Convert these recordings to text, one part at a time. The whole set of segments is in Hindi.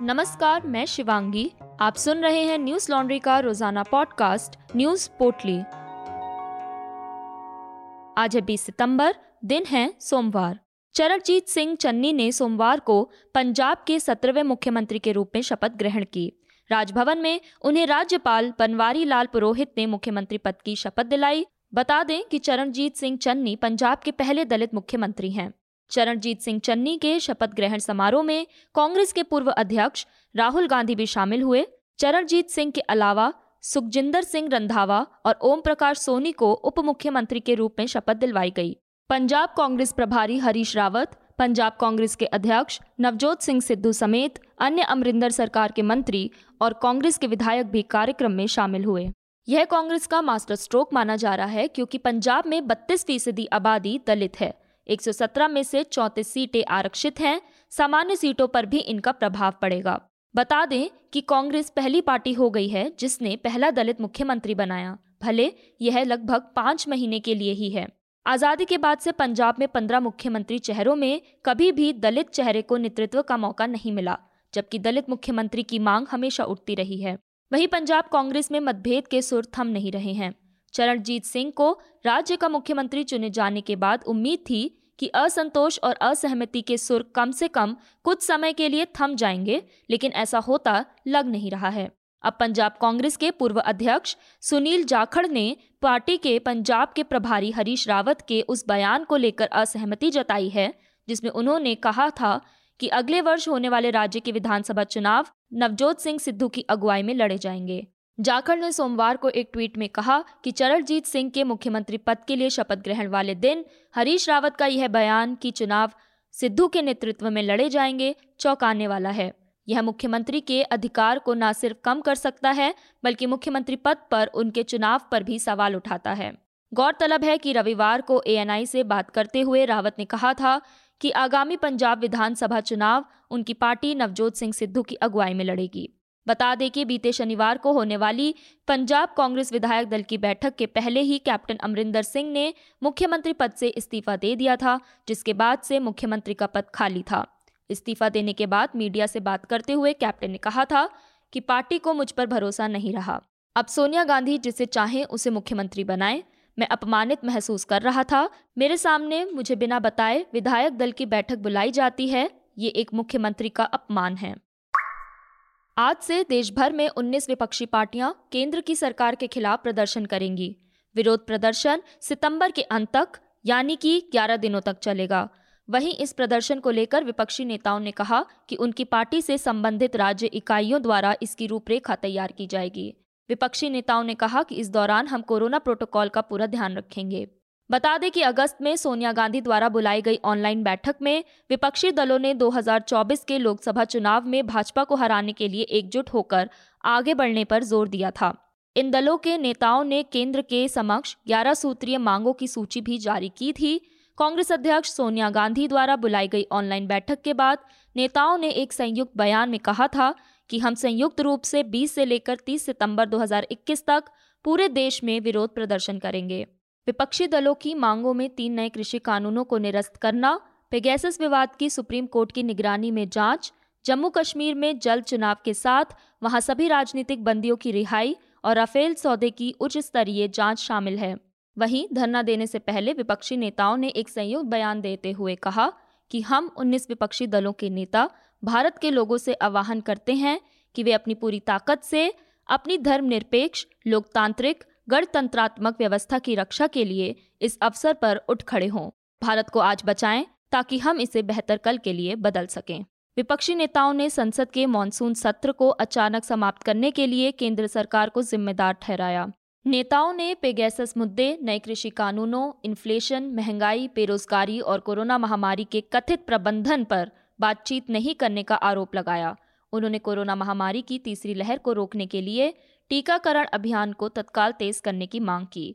नमस्कार, मैं शिवांगी। आप सुन रहे हैं न्यूज लॉन्ड्री का रोजाना पॉडकास्ट न्यूज पोटली। आज है 20 सितंबर, दिन है सोमवार। चरणजीत सिंह चन्नी ने सोमवार को पंजाब के 17वें मुख्यमंत्री के रूप में शपथ ग्रहण की। राजभवन में उन्हें राज्यपाल बनवारी लाल पुरोहित ने मुख्यमंत्री पद की शपथ दिलाई। बता दें कि चरणजीत सिंह चन्नी पंजाब के पहले दलित मुख्यमंत्री हैं। चरणजीत सिंह चन्नी के शपथ ग्रहण समारोह में कांग्रेस के पूर्व अध्यक्ष राहुल गांधी भी शामिल हुए। चरणजीत सिंह के अलावा सुखजिंदर सिंह रंधावा और ओम प्रकाश सोनी को उप मुख्यमंत्री के रूप में शपथ दिलवाई गई। पंजाब कांग्रेस प्रभारी हरीश रावत, पंजाब कांग्रेस के अध्यक्ष नवजोत सिंह सिद्धू समेत अन्य अमरिंदर सरकार के मंत्री और कांग्रेस के विधायक भी कार्यक्रम में शामिल हुए। यह कांग्रेस का मास्टर स्ट्रोक माना जा रहा है क्योंकि पंजाब में 32% आबादी दलित है। 117 में से 34 सीटें आरक्षित हैं। सामान्य सीटों पर भी इनका प्रभाव पड़ेगा। बता दें कि कांग्रेस पहली पार्टी हो गई है जिसने पहला दलित मुख्यमंत्री बनाया, भले यह लगभग 5 महीने के लिए ही है। आज़ादी के बाद से पंजाब में 15 मुख्यमंत्री चेहरों में कभी भी दलित चेहरे को नेतृत्व का मौका नहीं मिला, जबकि दलित मुख्यमंत्री की मांग हमेशा उठती रही है। वहीं पंजाब कांग्रेस में मतभेद के सुर थम नहीं रहे हैं। चरणजीत सिंह को राज्य का मुख्यमंत्री चुने जाने के बाद उम्मीद थी कि असंतोष और असहमति के सुर कम से कम कुछ समय के लिए थम जाएंगे, लेकिन ऐसा होता लग नहीं रहा है। अब पंजाब कांग्रेस के पूर्व अध्यक्ष सुनील जाखड़ ने पार्टी के पंजाब के प्रभारी हरीश रावत के उस बयान को लेकर असहमति जताई है जिसमें उन्होंने कहा था कि अगले वर्ष होने वाले राज्य के विधानसभा चुनाव नवजोत सिंह सिद्धू की अगुवाई में लड़े जाएंगे। जाखड़ ने सोमवार को एक ट्वीट में कहा कि चरणजीत सिंह के मुख्यमंत्री पद के लिए शपथ ग्रहण वाले दिन हरीश रावत का यह बयान कि चुनाव सिद्धू के नेतृत्व में लड़े जाएंगे चौंकाने वाला है। यह मुख्यमंत्री के अधिकार को न सिर्फ कम कर सकता है बल्कि मुख्यमंत्री पद पर उनके चुनाव पर भी सवाल उठाता है। गौरतलब है कि रविवार को ANI से बात करते हुए रावत ने कहा था कि आगामी पंजाब विधानसभा चुनाव उनकी पार्टी नवजोत सिंह सिद्धू की अगुवाई में लड़ेगी। बता दें कि बीते शनिवार को होने वाली पंजाब कांग्रेस विधायक दल की बैठक के पहले ही कैप्टन अमरिंदर सिंह ने मुख्यमंत्री पद से इस्तीफा दे दिया था, जिसके बाद से मुख्यमंत्री का पद खाली था। इस्तीफा देने के बाद मीडिया से बात करते हुए कैप्टन ने कहा था कि पार्टी को मुझ पर भरोसा नहीं रहा। अब सोनिया गांधी जिसे चाहें उसे मुख्यमंत्री बनाएं। मैं अपमानित महसूस कर रहा था। मेरे सामने मुझे बिना बताए विधायक दल की बैठक बुलाई जाती है। ये एक मुख्यमंत्री का अपमान है। आज से देश भर में 19 विपक्षी पार्टियां केंद्र की सरकार के खिलाफ प्रदर्शन करेंगी। विरोध प्रदर्शन सितंबर के अंत तक यानी कि 11 दिनों तक चलेगा। वहीं इस प्रदर्शन को लेकर विपक्षी नेताओं ने कहा कि उनकी पार्टी से संबंधित राज्य इकाइयों द्वारा इसकी रूपरेखा तैयार की जाएगी। विपक्षी नेताओं ने कहा कि इस दौरान हम कोरोना प्रोटोकॉल का पूरा ध्यान रखेंगे। बता दें कि अगस्त में सोनिया गांधी द्वारा बुलाई गई ऑनलाइन बैठक में विपक्षी दलों ने 2024 के लोकसभा चुनाव में भाजपा को हराने के लिए एकजुट होकर आगे बढ़ने पर जोर दिया था। इन दलों के नेताओं ने केंद्र के समक्ष 11 सूत्रीय मांगों की सूची भी जारी की थी। कांग्रेस अध्यक्ष सोनिया गांधी द्वारा बुलाई गई ऑनलाइन बैठक के बाद नेताओं ने एक संयुक्त बयान में कहा था कि हम संयुक्त रूप से 20 से लेकर 30 सितंबर 2021 तक पूरे देश में विरोध प्रदर्शन करेंगे। विपक्षी दलों की मांगों में 3 नए कृषि कानूनों को निरस्त करना, पेगासस विवाद की सुप्रीम कोर्ट की निगरानी में जांच, जम्मू कश्मीर में जल्द चुनाव के साथ वहां सभी राजनीतिक बंदियों की रिहाई और राफेल सौदे की उच्च स्तरीय जांच शामिल है। वहीं धरना देने से पहले विपक्षी नेताओं ने एक संयुक्त बयान देते हुए कहा कि हम 19 विपक्षी दलों के नेता भारत के लोगों से आह्वान करते हैं कि वे अपनी पूरी ताकत से अपनी धर्मनिरपेक्ष, लोकतांत्रिक, गणतंत्रात्मक व्यवस्था की रक्षा के लिए इस अवसर पर उठ खड़े हों। भारत को आज बचाएं ताकि हम इसे बेहतर कल के लिए बदल सकें। विपक्षी नेताओं ने संसद के मानसून सत्र को अचानक समाप्त करने के लिए केंद्र सरकार को जिम्मेदार ठहराया। नेताओं ने पेगासस मुद्दे, नए कृषि कानूनों, इन्फ्लेशन, महंगाई, बेरोजगारी और कोरोना महामारी के कथित प्रबंधन पर बातचीत नहीं करने का आरोप लगाया। उन्होंने कोरोना महामारी की तीसरी लहर को रोकने के लिए टीकाकरण अभियान को तत्काल तेज करने की मांग की।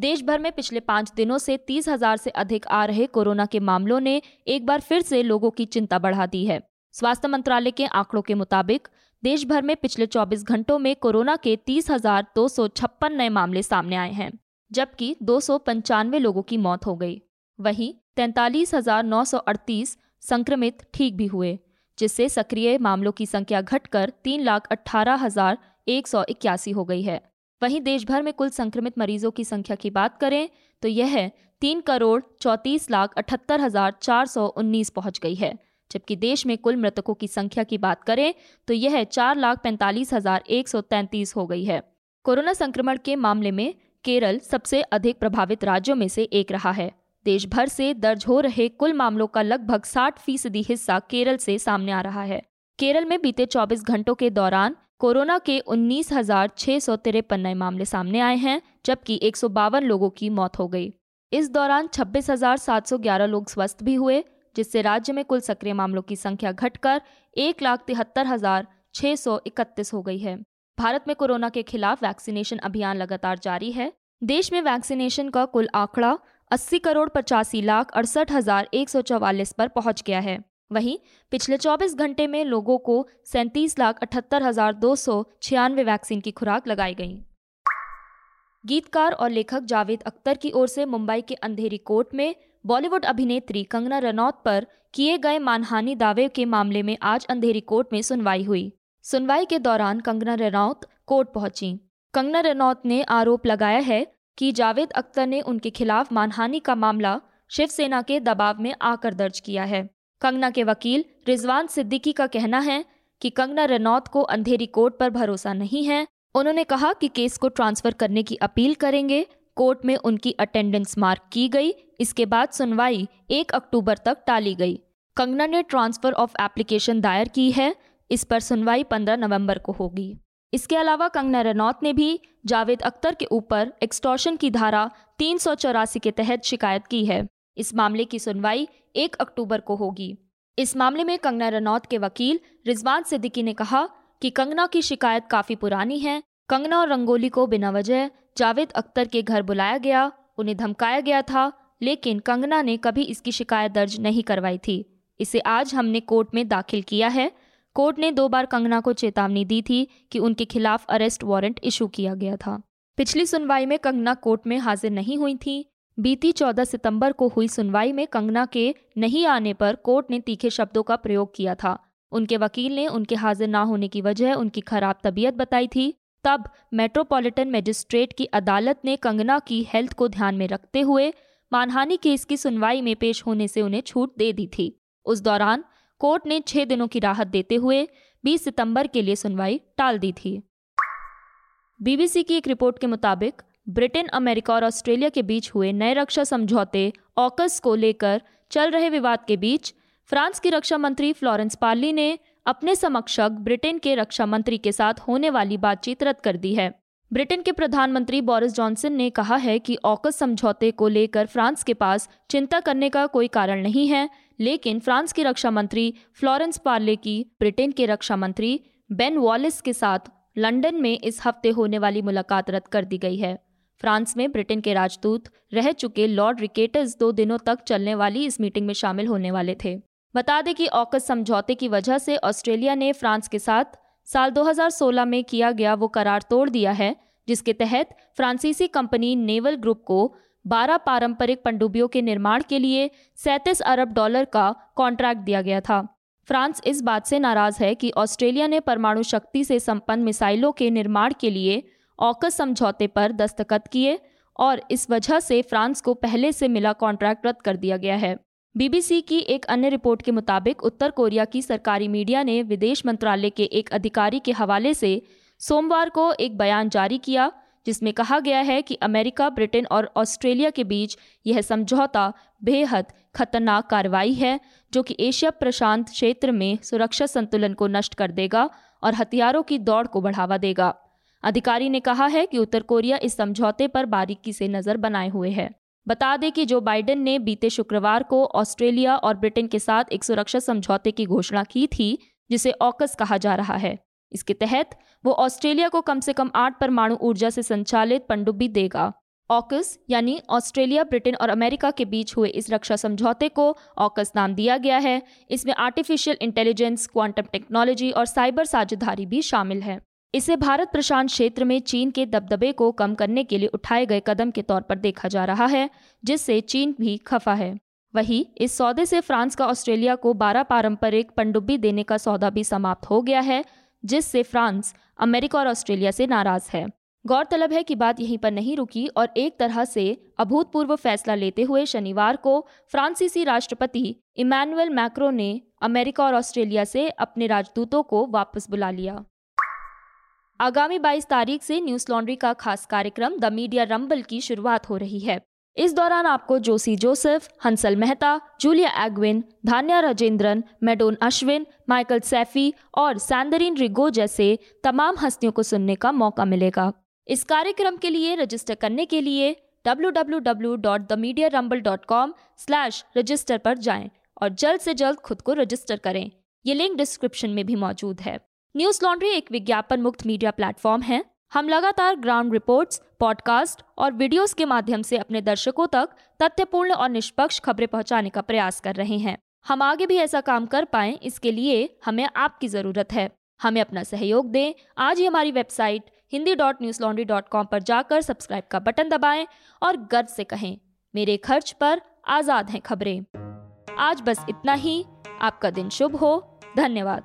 देश भर में पिछले 5 दिनों से 30,000 से अधिक आ रहे कोरोना के मामलों ने एक बार फिर से लोगों की चिंता बढ़ा दी है। स्वास्थ्य मंत्रालय के आंकड़ों के मुताबिक देश भर में पिछले 24 घंटों में कोरोना के 30,256 नए मामले सामने आए हैं, जबकि 295 लोगों की मौत हो गई। वहीं 43,938 संक्रमित ठीक भी हुए, जिससे सक्रिय मामलों की संख्या घटकर 3,18,181 हो गई है। वहीं देशभर में कुल संक्रमित मरीजों की संख्या की बात करें तो यह 3,34,78,419 पहुँच गई है, जबकि देश में कुल मृतकों की संख्या की बात करें तो यह 4,45,133 हो गई है। कोरोना संक्रमण के मामले में केरल सबसे अधिक प्रभावित राज्यों में से एक रहा है। देश भर से दर्ज हो रहे कुल मामलों का लगभग 60% हिस्सा केरल से सामने आ रहा है। केरल में बीते 24 घंटों के दौरान कोरोना के 19,653 नए मामले सामने आए हैं, जबकि 152 लोगों की मौत हो गई। इस दौरान 26,711 लोग स्वस्थ भी हुए, जिससे राज्य में कुल सक्रिय मामलों की संख्या घटकर 1,73,631 हो गई है। भारत में कोरोना के खिलाफ वैक्सीनेशन अभियान लगातार जारी है। देश में वैक्सीनेशन का कुल आंकड़ा 80,85,68,144 पर पहुंच गया है। वहीं पिछले 24 घंटे में लोगों को 37,78,296 वैक्सीन की खुराक लगाई गई। गीतकार और लेखक जावेद अख्तर की ओर से मुंबई के अंधेरी कोर्ट में बॉलीवुड अभिनेत्री कंगना रनौत पर किए गए मानहानि दावे के मामले में आज अंधेरी कोर्ट में सुनवाई हुई। सुनवाई के दौरान कंगना रनौत कोर्ट पहुंची। कंगना रनौत ने आरोप लगाया है कि जावेद अख्तर ने उनके खिलाफ मानहानि का मामला शिवसेना के दबाव में आकर दर्ज किया है। कंगना के वकील रिजवान सिद्दीकी का कहना है कि कंगना रनौत को अंधेरी कोर्ट पर भरोसा नहीं है। उन्होंने कहा कि केस को ट्रांसफर करने की अपील करेंगे। कोर्ट में उनकी अटेंडेंस मार्क की गई। इसके बाद सुनवाई 1 अक्टूबर तक टाली गई। कंगना ने ट्रांसफर ऑफ एप्लीकेशन दायर की है। इस पर सुनवाई 15 नवंबर को होगी। इसके अलावा कंगना रनौत ने भी जावेद अख्तर के ऊपर एक्सटॉर्शन की धारा 384 के तहत शिकायत की है। इस मामले की सुनवाई 1 अक्टूबर को होगी। इस मामले में कंगना रनौत के वकील रिजवान सिद्दीकी ने कहा कि कंगना की शिकायत काफ़ी पुरानी है। कंगना और रंगोली को बिना वजह जावेद अख्तर के घर बुलाया गया, उन्हें धमकाया गया था, लेकिन कंगना ने कभी इसकी शिकायत दर्ज नहीं करवाई थी। इसे आज हमने कोर्ट में दाखिल किया है। कोर्ट ने 2 बार कंगना को चेतावनी दी थी कि उनके खिलाफ अरेस्ट वारंट इशू किया गया था। पिछली सुनवाई में कंगना कोर्ट में हाजिर नहीं हुई थी। बीती 14 सितंबर को हुई सुनवाई में कंगना के नहीं आने पर कोर्ट ने तीखे शब्दों का प्रयोग किया था। उनके वकील ने उनके हाजिर ना होने की वजह उनकी खराब तबीयत बताई थी। तब मेट्रोपॉलिटन मजिस्ट्रेट की अदालत ने कंगना की हेल्थ को ध्यान में रखते हुए मानहानि केस की सुनवाई में पेश होने से उन्हें छूट दे दी थी। उस दौरान कोर्ट ने 6 दिनों की राहत देते हुए 20 सितंबर के लिए सुनवाई टाल दी थी। बीबीसी की एक रिपोर्ट के मुताबिक ब्रिटेन, अमेरिका और ऑस्ट्रेलिया के बीच हुए नए रक्षा समझौते ऑकस को लेकर चल रहे विवाद के बीच फ्रांस की रक्षा मंत्री फ्लोरेंस पार्ली ने अपने समक्षक ब्रिटेन के रक्षा मंत्री के साथ होने वाली बातचीत रद्द कर दी है। ब्रिटेन के प्रधानमंत्री बोरिस जॉनसन ने कहा है कि ऑकस समझौते को लेकर फ्रांस के पास चिंता करने का कोई कारण नहीं है, लेकिन फ्रांस की रक्षा मंत्री फ्लोरेंस पार्ली की ब्रिटेन के रक्षा मंत्री बेन वॉलिस के साथ लंदन में इस हफ्ते होने वाली मुलाकात रद्द कर दी गई है। फ्रांस में ब्रिटेन के राजदूत रह चुके लॉर्ड रिकेटस 2 दिनों तक चलने वाली इस मीटिंग में शामिल होने वाले थे। बता दें कि ऑकस समझौते की वजह से ऑस्ट्रेलिया ने फ्रांस के साथ साल 2016 में किया गया वो करार तोड़ दिया है, जिसके तहत फ्रांसीसी कंपनी नेवल ग्रुप को 12 पारंपरिक पनडुब्बियों के निर्माण के लिए $37 अरब का कॉन्ट्रैक्ट दिया गया था। फ्रांस इस बात से नाराज है कि ऑस्ट्रेलिया ने परमाणु शक्ति से संपन्न मिसाइलों के निर्माण के लिए ऑकस समझौते पर दस्तखत किए और इस वजह से फ्रांस को पहले से मिला कॉन्ट्रैक्ट रद्द कर दिया गया है। बीबीसी की एक अन्य रिपोर्ट के मुताबिक उत्तर कोरिया की सरकारी मीडिया ने विदेश मंत्रालय के एक अधिकारी के हवाले से सोमवार को एक बयान जारी किया, जिसमें कहा गया है कि अमेरिका, ब्रिटेन और ऑस्ट्रेलिया के बीच यह समझौता बेहद खतरनाक कार्रवाई है, जो कि एशिया प्रशांत क्षेत्र में सुरक्षा संतुलन को नष्ट कर देगा और हथियारों की दौड़ को बढ़ावा देगा। अधिकारी ने कहा है कि उत्तर कोरिया इस समझौते पर बारीकी से नज़र बनाए हुए है। बता दें कि जो बाइडन ने बीते शुक्रवार को ऑस्ट्रेलिया और ब्रिटेन के साथ एक सुरक्षा समझौते की घोषणा की थी, जिसे ऑकस कहा जा रहा है। इसके तहत वो ऑस्ट्रेलिया को कम से कम 8 परमाणु ऊर्जा से संचालित पनडुब्बी देगा। ऑकस यानी ऑस्ट्रेलिया, ब्रिटेन और अमेरिका के बीच हुए इस रक्षा समझौते को ऑकस नाम दिया गया है। इसमें आर्टिफिशियल इंटेलिजेंस, क्वांटम टेक्नोलॉजी और साइबर साझेदारी भी शामिल है। इसे भारत प्रशांत क्षेत्र में चीन के दबदबे को कम करने के लिए उठाए गए कदम के तौर पर देखा जा रहा है, जिससे चीन भी खफा है। वहीं इस सौदे से फ्रांस का ऑस्ट्रेलिया को 12 पारंपरिक पनडुब्बी देने का सौदा भी समाप्त हो गया है, जिससे फ्रांस अमेरिका और ऑस्ट्रेलिया से नाराज है। गौरतलब है कि बात यहीं पर नहीं रुकी और एक तरह से अभूतपूर्व फैसला लेते हुए शनिवार को फ्रांसीसी राष्ट्रपति इमानुएल मैक्रो ने अमेरिका और ऑस्ट्रेलिया से अपने राजदूतों को वापस बुला लिया। आगामी 22 तारीख से न्यूज लॉन्ड्री का खास कार्यक्रम द मीडिया रंबल की शुरुआत हो रही है। इस दौरान आपको Josy Joseph, Hansal Mehta, Julia Angwin, Dhanya Rajendran, मेडोन Ashwin, Michael Safi और सैंडरीन रिगो जैसे तमाम हस्तियों को सुनने का मौका मिलेगा। इस कार्यक्रम के लिए रजिस्टर करने के लिए www.themediarumble.com/register पर जाएं और जल्द से जल्द खुद को रजिस्टर करें। ये लिंक डिस्क्रिप्शन में भी मौजूद है। न्यूज लॉन्ड्री एक विज्ञापन मुक्त मीडिया प्लेटफॉर्म है। हम लगातार ग्राउंड रिपोर्ट्स, पॉडकास्ट और वीडियोस के माध्यम से अपने दर्शकों तक तथ्यपूर्ण और निष्पक्ष खबरें पहुंचाने का प्रयास कर रहे हैं। हम आगे भी ऐसा काम कर पाएं, इसके लिए हमें आपकी ज़रूरत है। हमें अपना सहयोग दें। आज ही हमारी वेबसाइट hindi.newslaundry.com पर जाकर सब्सक्राइब का बटन दबाएं और गर्व से कहें, मेरे खर्च पर आज़ाद हैं खबरें। आज बस इतना ही। आपका दिन शुभ हो। धन्यवाद।